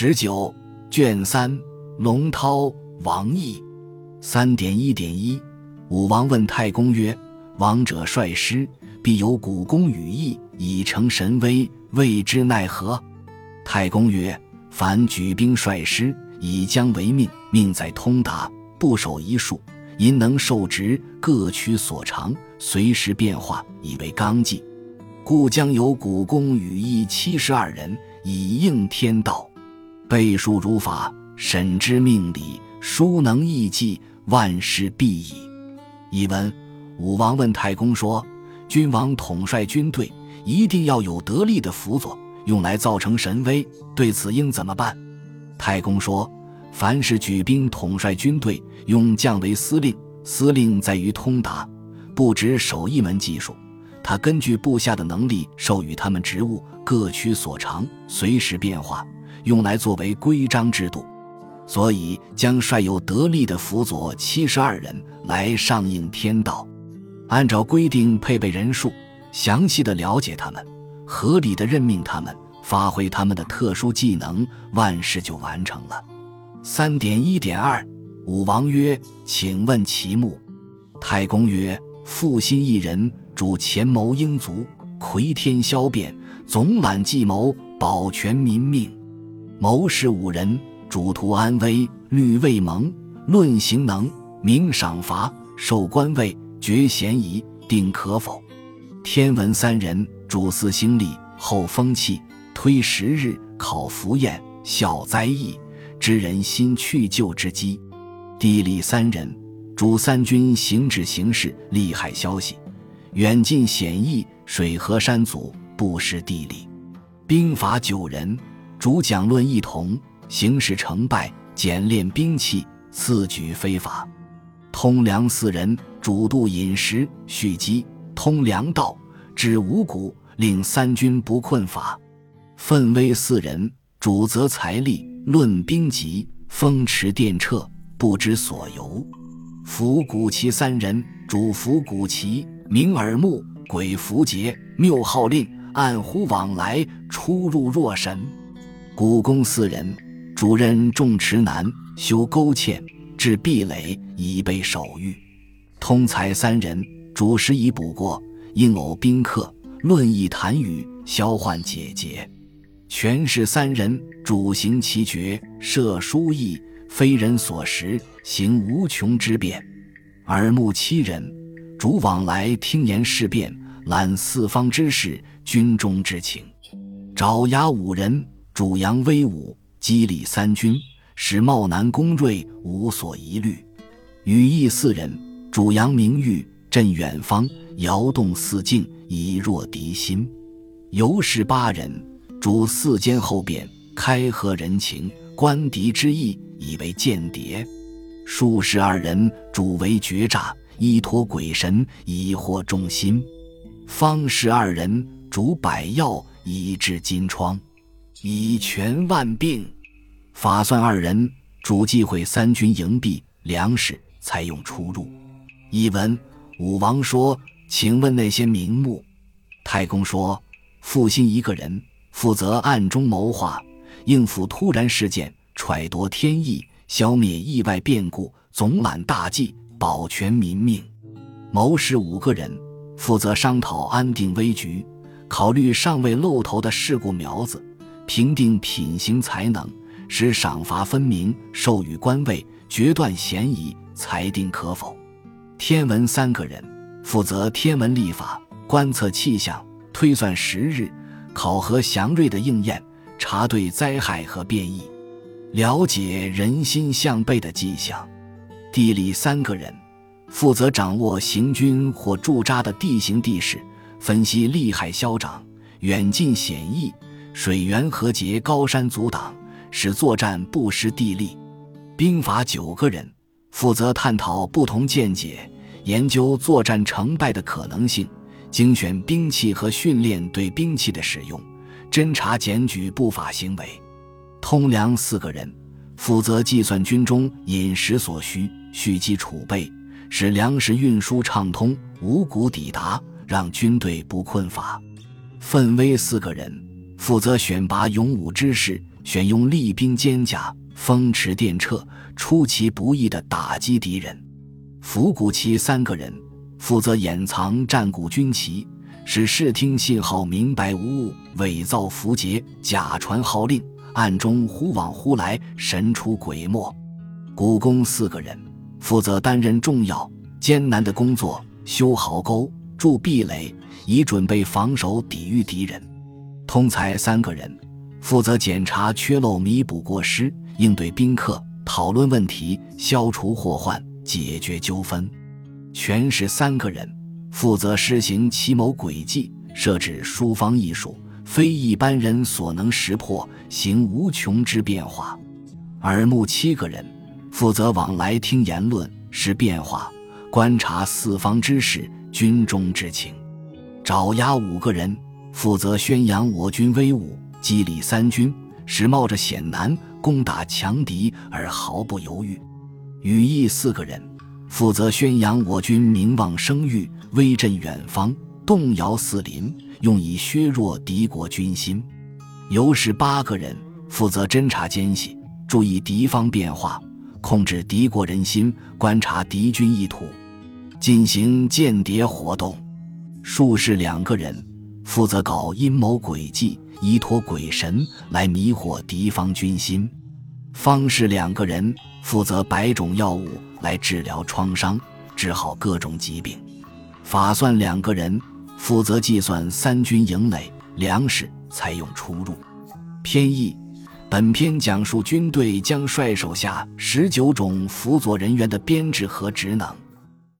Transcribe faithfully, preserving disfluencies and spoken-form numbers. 十九卷三龙涛王毅 三点一点一 武王问太公曰：王者率师，必有古公羽翼，以成神威，谓之奈何？太公曰：凡举兵率师，以将为命，命在通达，不守一术，因能受职，各取所长，随时变化，以为纲纪，故将有古公羽翼七十二人，以应天道。背书如法，审之命理，书能易记，万事必矣。译文：武王问太公说，君王统帅军队，一定要有得力的辅佐，用来造成神威，对此应怎么办？太公说，凡是举兵统帅军队，用将为司令，司令在于通达，不只守一门技术，他根据部下的能力授予他们职务，各取所长，随时变化，用来作为规章制度。所以将率有得力的辅佐七十二人来上应天道，按照规定配备人数，详细的了解他们，合理的任命他们，发挥他们的特殊技能，万事就完成了。 三点一点二 武王曰：请问其目。太公曰：负心一人，主前谋英族，魁天枭变，总揽计谋，保全民命。谋士五人，主图安危，虑未盟，论行能，明赏罚，授官位，决嫌疑，定可否。天文三人，主祀星历，后风气，推时日，考符验，晓灾异，知人心去旧之机。地理三人，主三军行止行事，利害消息，远近险易，水河山阻，不失地理。兵法九人，主讲论异同，行事成败，简练兵器，次举非法。通粮四人，主度饮食，蓄积，通粮道，指五谷，令三军不困乏。奋威四人，主责财力，论兵籍，风驰电掣，不知所由。伏古奇三人，主伏古奇，明耳目，诡符节，谬号令，暗乎往来，出入若神。古公四人，主任种池南，修沟堑，置壁垒，以备守御。通才三人，主食以补过，应偶宾客，论议谈语，消患解结。权势三人，主行其决，设书议，非人所识，行无穷之变。耳目七人，主往来听言事变，览四方之事，军中之情。爪牙五人，主扬威武，激励三军，使茂南攻锐，无所疑虑。羽翼四人，主扬名誉，镇远方，摇动四境，以弱敌心。游士八人，主四间后变，开合人情，观敌之意，以为间谍。术士二人，主为决诈，依托鬼神，以惑众心。方士二人，主百药，以治金疮，以全万病。法算二人，主忌讳三军营币，粮食，才用出入。译文：武王说，请问那些名目。太公说，负心一个人，负责暗中谋划，应付突然事件，揣度天意，消灭意外变故，总揽大计，保全民命。谋士五个人，负责商讨安定危局，考虑尚未露头的事故苗子，评定品行才能，使赏罚分明，授予官位，决断嫌疑，裁定可否。天文三个人，负责天文历法，观测气象，推算时日，考核祥瑞的应验，查对灾害和变异，了解人心向背的迹象。地理三个人，负责掌握行军或驻扎的地形地势，分析利害消长，远近险易，水源和结，高山阻挡，使作战不失地利。兵法九个人，负责探讨不同见解，研究作战成败的可能性，精选兵器和训练对兵器的使用，侦查检举不法行为。通粮四个人，负责计算军中饮食所需，蓄积储备，使粮食运输畅通，五谷抵达，让军队不困乏。奋威四个人，负责选拔勇武之士，选用厉兵坚甲，风驰电掣，出其不意地打击敌人。伏古奇三个人负责掩藏战鼓军旗，使视听信号明白无误，伪造符节，假传号令，暗中忽往忽来，神出鬼没。古工四个人负责担任重要艰难的工作，修壕沟，筑壁垒，以准备防守抵御敌人。通才三个人负责检查缺漏，弥补过失，应对宾客，讨论问题，消除祸患，解决纠纷。全是三个人负责施行奇谋诡计，设置殊方艺术，非一般人所能识破，行无穷之变化。耳目七个人负责往来听言论，识变化，观察四方之事，军中之情。爪牙五个人负责宣扬我军威武，激励三军，使冒着险难攻打强敌而毫不犹豫。羽翼四个人负责宣扬我军名望声誉，威震远方，动摇四邻，用以削弱敌国军心。尤氏八个人负责侦察奸细，注意敌方变化，控制敌国人心，观察敌军意图，进行间谍活动。术士两个人负责搞阴谋诡计，依托鬼神来迷惑敌方军心。方士两个人负责百种药物来治疗创伤，治好各种疾病。法算两个人负责计算三军营垒、粮食、采用出入。偏义，本篇讲述军队将帅手下十九种辅佐人员的编制和职能。